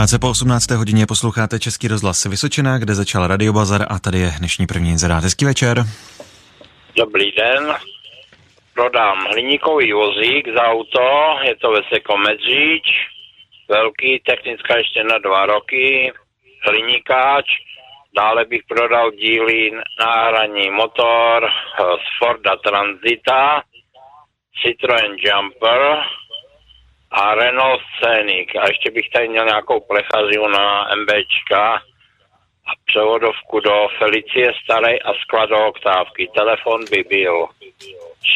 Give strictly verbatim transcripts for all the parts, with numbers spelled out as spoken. Krátce po osmnácté hodině posloucháte Český rozhlas Vysočina, kde začal Radiobazar a tady je dnešní první inzerát. Hezký večer. Dobrý den. Prodám hliníkový vozík za auto, je to Veseko Medříč, velký, technická ještě na dva roky, hliníkáč, dále bych prodal díly náhradní motor z Forda Transita, Citroën Jumper a Renault Scéník. A ještě bych tady měl nějakou plechařiu na MBčka a převodovku do Felicie staré a sklad do oktávky. Telefon by byl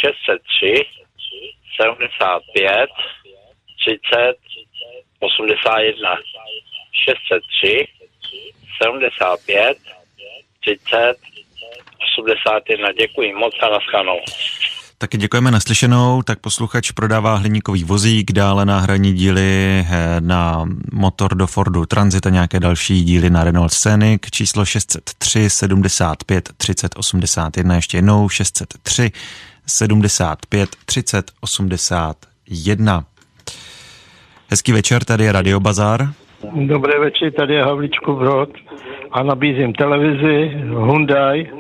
šest set tři sedmdesát pět třicet osmdesát jedna. šest set tři sedmdesát pět třicet osmdesát jedna. Děkuji moc a naschánou. Taky děkujeme naslyšenou. Tak posluchač prodává hliníkový vozík, dále náhradní díly na motor do Fordu Transit a nějaké další díly na Renault Scénic. Číslo šest set tři sedmdesát pět třicet osmdesát jedna. Ještě jednou šest set tři sedmdesát pět třicet osmdesát jedna. Hezký večer, tady je Radiobazar. Dobrý večer, tady je Havlíčkův Brod a nabízím televizi Hyundai,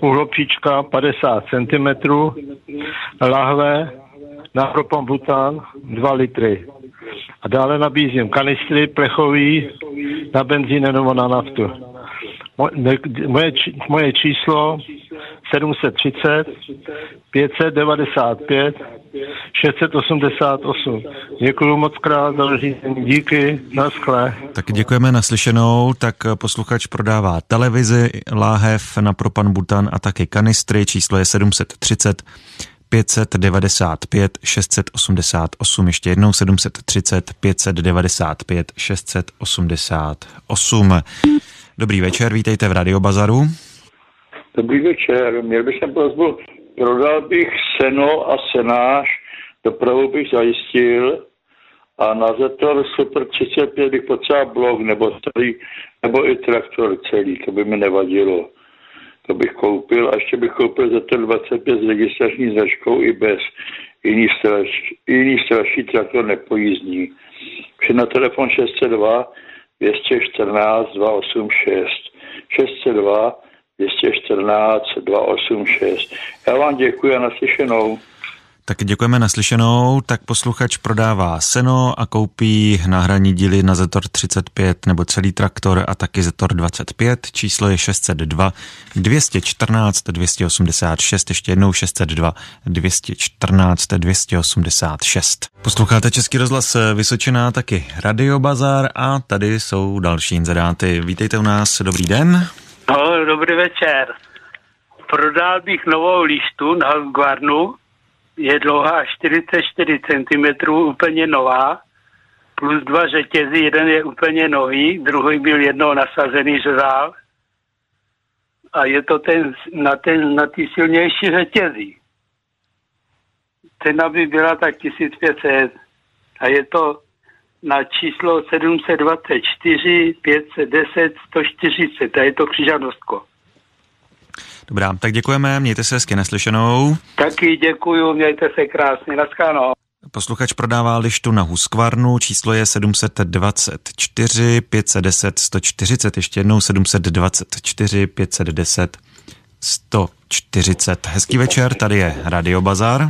uhlopříčka padesát centimetrů, lahve na propanbután dva litry. A dále nabízím kanistry plechový na benzín nebo na naftu. Moje, moje číslo sedm set třicet pět set devadesát pět šest set osmdesát osm. Děkuju moc krát za řízení. Díky, naschle. Tak děkujeme naslyšenou. Tak posluchač prodává televizi, láhev na propanbutan a taky kanistry. Číslo je sedm set třicet pět set devadesát pět šest set osmdesát osm. Ještě jednou sedm set třicet pět set devadesát pět šest set osmdesát osm. Dobrý večer, vítejte v Radiobazaru. Dobrý večer, měl bych sem prosbu, prodal bych seno a senáž, dopravu bych zajistil a na Zetor Super třicet pět bych potřeboval blok nebo starý, nebo i traktor celý, to by mi nevadilo. To bych koupil a ještě bych koupil Zetor dvacet pět s registrační značkou i bez. Jiný starší, jiný starší traktor nepojízdní. Při na telefon šest set dva dvě stě čtrnáct dvě stě osmdesát šest. šest set dva dvě stě čtrnáct dvě stě osmdesát šest. Já vám děkuji a naslyšenou. Tak děkujeme naslyšenou. Tak posluchač prodává seno a koupí náhradní díly na Zetor třicet pět nebo celý traktor a taky Zetor dvacet pět. Číslo je šest set dva dvě stě čtrnáct dvě stě osmdesát šest. Ještě jednou šest set dva dvě stě čtrnáct dvě stě osmdesát šest. Posloucháte Český rozhlas Vysočina, taky Radiobazar a tady jsou další inzeráty. Vítejte u nás, dobrý den. No, dobrý večer. Prodal bych novou lištu na Husqvarnu. Je dlouhá čtyřicet čtyři centimetrů, úplně nová, plus dva řetězy, jeden je úplně nový, druhý byl jednou nasazený řezál a je to ten, na, ten, na ty silnější řetězy. Cena by byla tak tisíc pět set a je to na číslo sedm set dvacet čtyři pět set deset sto čtyřicet a je to Křižanovsko. Dobrá, tak děkujeme, mějte se hezky, naslyšenou. Taky děkuju, mějte se krásně, naskáno. Posluchač prodává lištu na Husqvarnu, číslo je sedm set dvacet čtyři pět set deset sto čtyřicet, ještě jednou sedm set dvacet čtyři pět set deset sto čtyřicet. Hezký večer, tady je Radiobazar.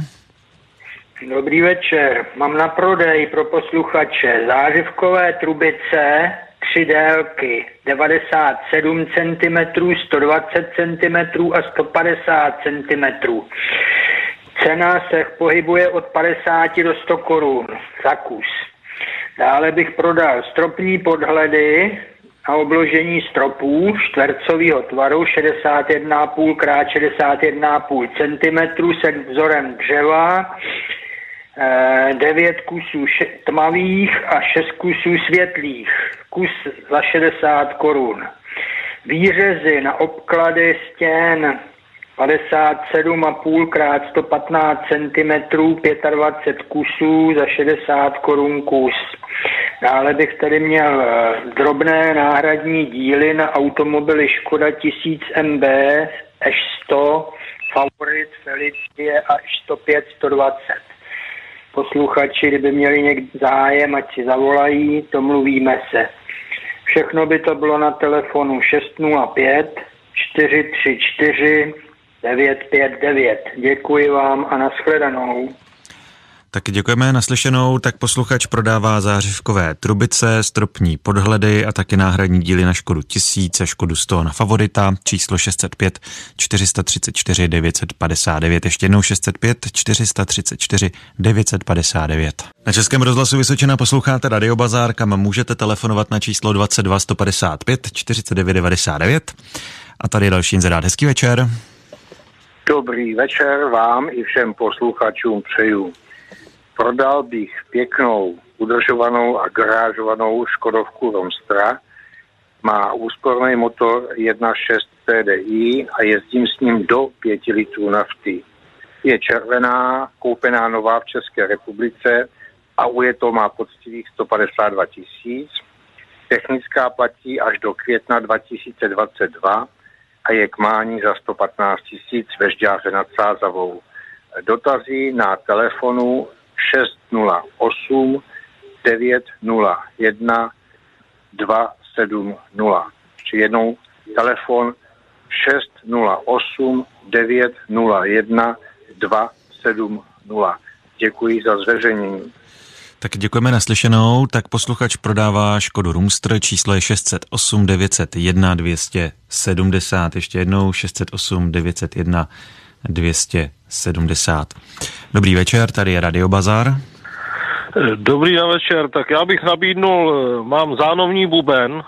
Dobrý večer, mám na prodej pro posluchače zářivkové trubice, tři délky, devadesát sedm centimetrů, sto dvacet centimetrů a sto padesát centimetrů. Cena se pohybuje od padesát do sta korun za kus. Dále bych prodal stropní podhledy a obložení stropů čtvercového tvaru šedesát jedna celá pět krát šedesát jedna celá pět centimetrů se vzorem dřeva, devět kusů tmavých a šest kusů světlých, kus za šedesát korun. Výřezy na obklady stěn padesát sedm celá pět krát sto patnáct centimetrů, dvacet pět kusů za šedesát korun kus. Dále bych tady měl drobné náhradní díly na automobily Škoda tisíc M B, E sto, Favorit, Felicie a sto pět sto dvacet. Posluchači, kdyby měli někdy zájem, ať si zavolají, domluvíme se. Všechno by to bylo na telefonu šest nula pět čtyři tři čtyři devět pět devět. Děkuji vám a nashledanou. Taky děkujeme, naslyšenou. Tak posluchač prodává zářivkové trubice, stropní podhledy a taky náhradní díly na Škodu tisíc, Škodu sto, na Favorita, číslo šest set pět čtyři tři čtyři devět set padesát devět. Ještě jednou šest set pět čtyři tři čtyři devět set padesát devět. Na Českém rozhlasu Vysočina posloucháte Radiobazár, kam můžete telefonovat na číslo dvacet dva sto padesát pět čtyřicet devět devadesát devět. A tady je další inzerát. Hezký večer. Dobrý večer vám i všem posluchačům přeju. Prodal bych pěknou, udržovanou a garážovanou Škodovku Roomstra. Má úsporný motor jedna celá šest T D I a jezdím s ním do pěti litrů nafty. Je červená, koupená nová v České republice a uje to má poctivých sto padesát dva tisíc. Technická platí až do května dva tisíce dvacet dva a je k mání za sto patnáct tisíc ve Žďáře nad Sázavou. Dotazy na telefonu šest nula osm devět nula jedna dva sedm nula. Ještě jednou telefon šest nula osm devět nula jedna dva sedm nula. Děkuji za zveřejnění. Tak děkujeme, naslyšenou. Tak posluchač prodává Škodu Roomster, číslo je šest set osm devět set jedna dvě stě sedmdesát. Ještě jednou šest set osm devět set jedna dvě stě sedmdesát. Dobrý večer, tady je Radiobazar. Dobrý večer, tak já bych nabídnul, mám zánovní buben,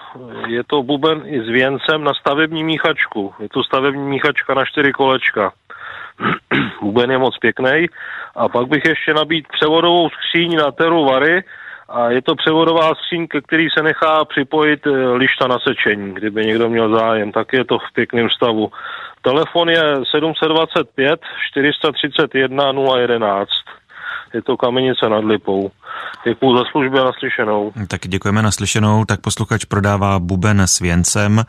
je to buben i s věncem na stavební míchačku, je to stavební míchačka na čtyři kolečka. Buben je moc pěkný. A pak bych ještě nabídl převodovou skříň na Terru Vari a je to převodová skříň, ke který se nechá připojit lišta na sečení, kdyby někdo měl zájem, tak je to v pěkném stavu. Telefon je sedm set dvacet pět čtyři tři jedna nula jedenáct. Je to Kamenice nad Lipou. Děkuju za službu a naslyšenou. Tak děkujeme, naslyšenou. Tak posluchač prodává buben s věncem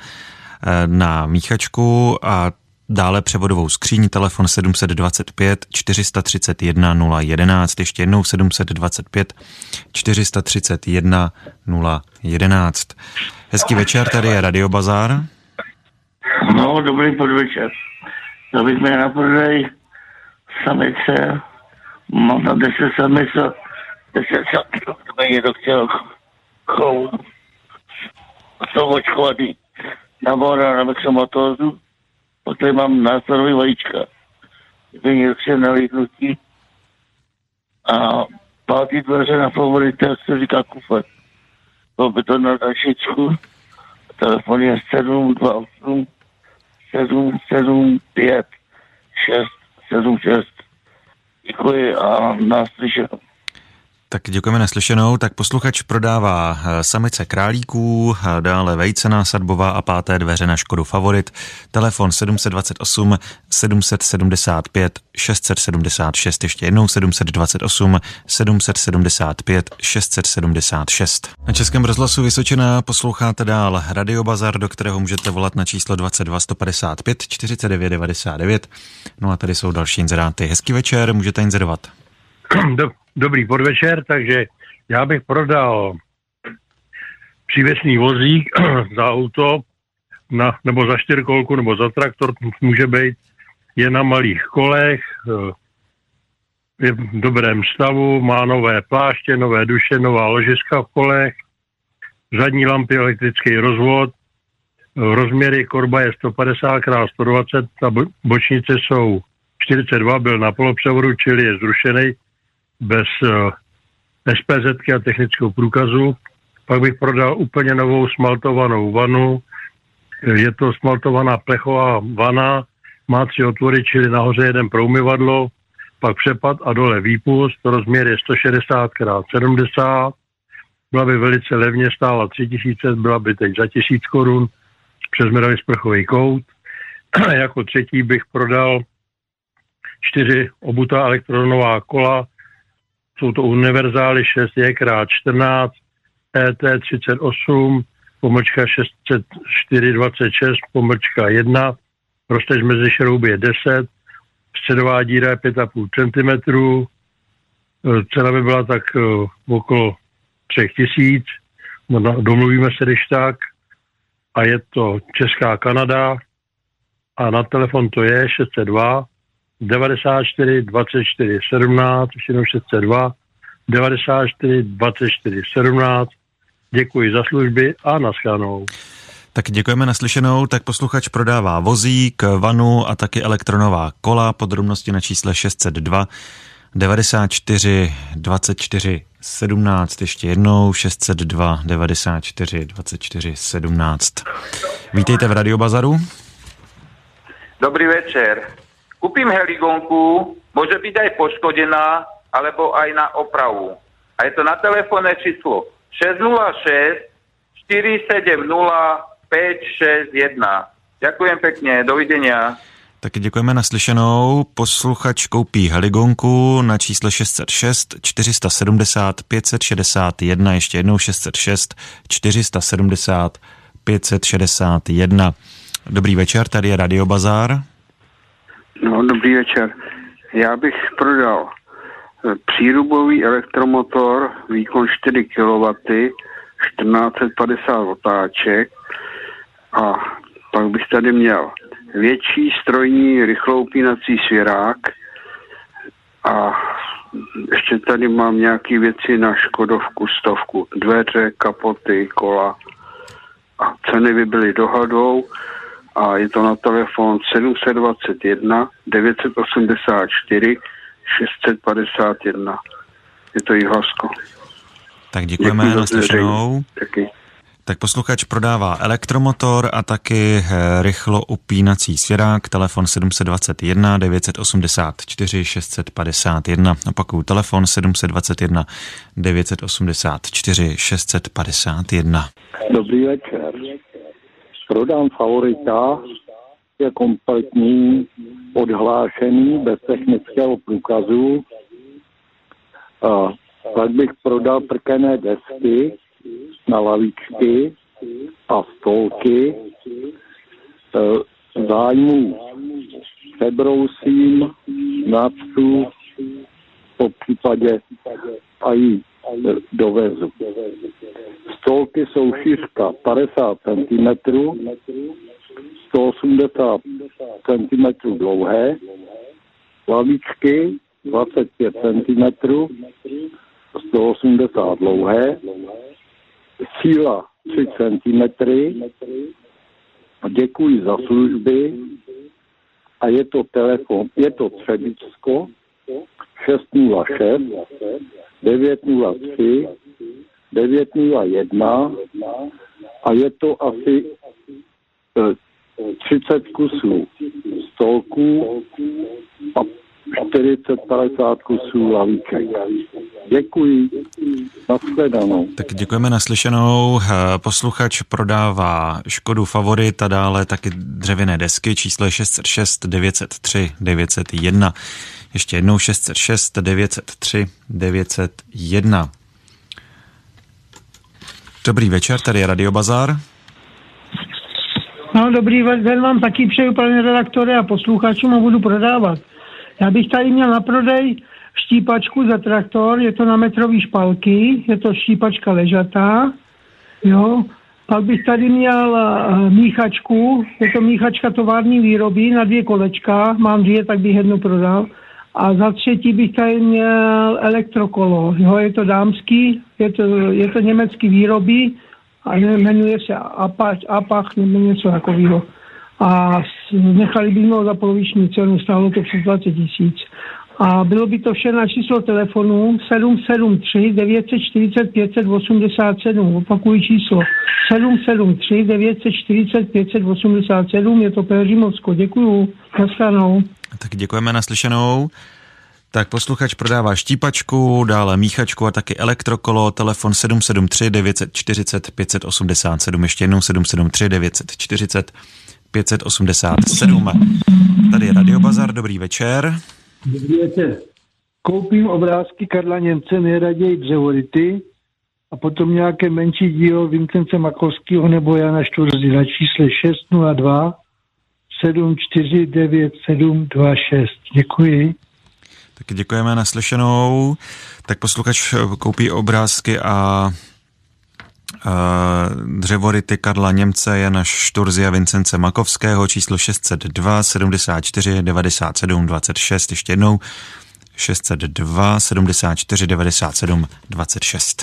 na míchačku a dále převodovou skříň, telefon sedm set dvacet pět čtyři tři jedna nula jedenáct. Ještě jednou sedm set dvacet pět čtyři tři jedna nula jedenáct. Hezký večer, tady je Radiobazár. No, dobrý podvečer. Já bych měl na prodej samice, mám tam deset samic a deset samic, kdyby někdo chtěl chou, jsou očkovaný na mora, na mixomatózu, potom mám nástrojový vajíčka, kdyby někdo chtěl nalítnutí a pátý dveře na Favorita, jak se říká kufet. Bylo by to na tašičku, telefon je sedm set dvacet osm sedm sedm pět šest sedm šest. Děkuji a naslyšenou. Tak děkujeme, naslyšenou. Tak posluchač prodává samice králíků, dále vejce násadbová a páté dveře na Škodu Favorit. Telefon sedm set dvacet osm sedm set sedmdesát pět šest set sedmdesát šest. Ještě jednou sedm set dvacet osm sedm set sedmdesát pět šest set sedmdesát šest. Na Českém rozhlasu Vysočina posloucháte dál Radiobazar, do kterého můžete volat na číslo dvacet dva sto padesát pět čtyřicet devět devadesát devět. No a tady jsou další inzeráty. Hezký večer, můžete inzerovat. Dobrý podvečer, takže já bych prodal přívěsný vozík za auto, na, nebo za čtyřkolku, nebo za traktor, může být, je na malých kolech, je v dobrém stavu, má nové pláště, nové duše, nová ložiska v kolech, zadní lampy, elektrický rozvod, rozměry korba je sto padesát krát sto dvacet, ta bočnice jsou čtyřicet dva, byl na polopřevodu, čili je zrušený, bez S P Z a technického průkazu. Pak bych prodal úplně novou smaltovanou vanu. Je to smaltovaná plechová vana, má tři otvory, čili nahoře jeden pro umyvadlo, pak přepad a dole výpust, rozměr je sto šedesát krát sedmdesát, byla by velice levně, stála tři tisíce, byla by teď za tisíc korun, přezměrový sprchový kout. Jako třetí bych prodal čtyři obutá elektronová kola, jsou to univerzály šest J krát čtrnáct, E T třicet osm, pomlčka šest set čtyři dvacet šest, pomlčka jedna, prostež mezi šrouby je deset, středová díra je pět celá pět centimetru, cena by byla tak okolo tři tisíce, domluvíme se, když tak, a je to Česká Kanada a na telefon to je šest set dva devadesát čtyři dvacet čtyři sedmnáct, ještě jenom šest set dva devadesát čtyři dvacet čtyři sedmnáct. Děkuji za služby a naschánou. Tak děkujeme, naslyšenou. Tak posluchač prodává vozík, vanu a taky elektronová kola. Podrobnosti na čísle šest set dva devadesát čtyři dvacet čtyři sedmnáct. Ještě jednou šest set dva devadesát čtyři dvacet čtyři sedmnáct. Vítejte v Radiobazaru. Dobrý večer. Kupím heligonku, může být aj poškodená, alebo aj na opravu. A je to na telefonné číslo šest nula šest čtyři sedm nula pět šest jedna. Ďakujem pekne, dovidenia. Taky děkujeme, naslyšenou. Posluchač koupí heligonku na čísle šest set šest čtyři sedmdesát pět šedesát jedna, ještě jednou šest set šest čtyři sedmdesát pět šedesát jedna. Dobrý večer, tady je Radiobazár. No, dobrý večer. Já bych prodal přírubový elektromotor, výkon čtyři kilowattů, čtrnáct set padesát otáček, a pak bych tady měl větší strojní rychloupínací svěrák a ještě tady mám nějaké věci na Škodovku stovku, dveře, kapoty, kola, a ceny by byly dohadou a je to na telefon sedm set dvacet jedna devět set osmdesát čtyři šest set padesát jedna. Je to Jihosko. Tak děkujeme, děkuji, naslyšenou. Děkuji. Tak posluchač prodává elektromotor a taky rychlo upínací svěrák, telefon sedm set dvacet jedna devět set osmdesát čtyři šest set padesát jedna. Opakuju, telefon sedm set dvacet jedna devět set osmdesát čtyři šest set padesát jedna. Dobrý večer. Prodám Favorita, je kompletní, odhlášený, bez technického průkazu. A pak bych prodal prkené desky na lavičky a stolky. Zájmu přebrousím, načtu, po případě a ji dovezu. Stolky jsou šířka padesát centimetrů, sto osmdesát centimetrů dlouhé, lavičky dvacet pět centimetrů, sto osmdesát dlouhé, síla tři centimetry, děkuji za služby a je to telefon, je to Třebíčsko šest nula šest devět nula tři devět nula jedna a je to asi třicet kusů stolků a čtyřicet padesát kusů lavíček. Děkuji. Naschledanou. Tak děkujeme, naslyšenou. Posluchač prodává Škodu Favorit a dále taky dřevěné desky, číslo šest set šest devět set tři devět set jedna. Ještě jednou šest set šest devět set tři devět set jedna. Dobrý večer, tady je Radiobazár. No, dobrý večer vám taky přeju, pane redaktore, a posluchačům, a budu prodávat. Já bych tady měl na prodej štípačku za traktor, je to na metrový špalky, je to štípačka ležatá, jo. Pak bych tady měl míchačku, je to míchačka tovární výroby na dvě kolečka, mám dvě, tak bych jednu prodal. A za třetí bych tady měl elektrokolo, jo, je to dámský, je to, je to německý výroby a jmenuje se APACH, APACH nebo něco takového. A nechali by ho za poloviční cenu, stálo to přes dvacet tisíc. A bylo by to vše na číslo telefonu sedm set sedmdesát tři devět set čtyřicet pět set osmdesát sedm. Opakuji číslo sedm set sedmdesát tři devět set čtyřicet pět set osmdesát sedm. Je to Peřímovsko. Děkuju. Naschledanou. Tak děkujeme, naslyšenou. Tak posluchač prodává štípačku, dále míchačku a taky elektrokolo, telefon sedm set sedmdesát tři devět set čtyřicet pět set osmdesát sedm. Ještě jednou sedm set sedmdesát tři devět set čtyřicet pět set osmdesát sedm. Tady je Radiobazar, dobrý večer. Dobrý večer. Koupím obrázky Karla Němce, nejraději Dřevority, a potom nějaké menší dílo Vincence Makovského nebo Jana Šturzy na čísle šest nula dva sedm čtyři devět sedm dva šest. Děkuji. Tak děkujeme, naslyšenou. Tak posluchač koupí obrázky a dřevory tykadla Němce Jana Šturzy a Vincence Makovského, číslo šest set dva, sedmdesát čtyři, devadesát sedm, dvacet šest, ještě jednou šest set dva, sedmdesát čtyři, devadesát sedm, dvacet šest.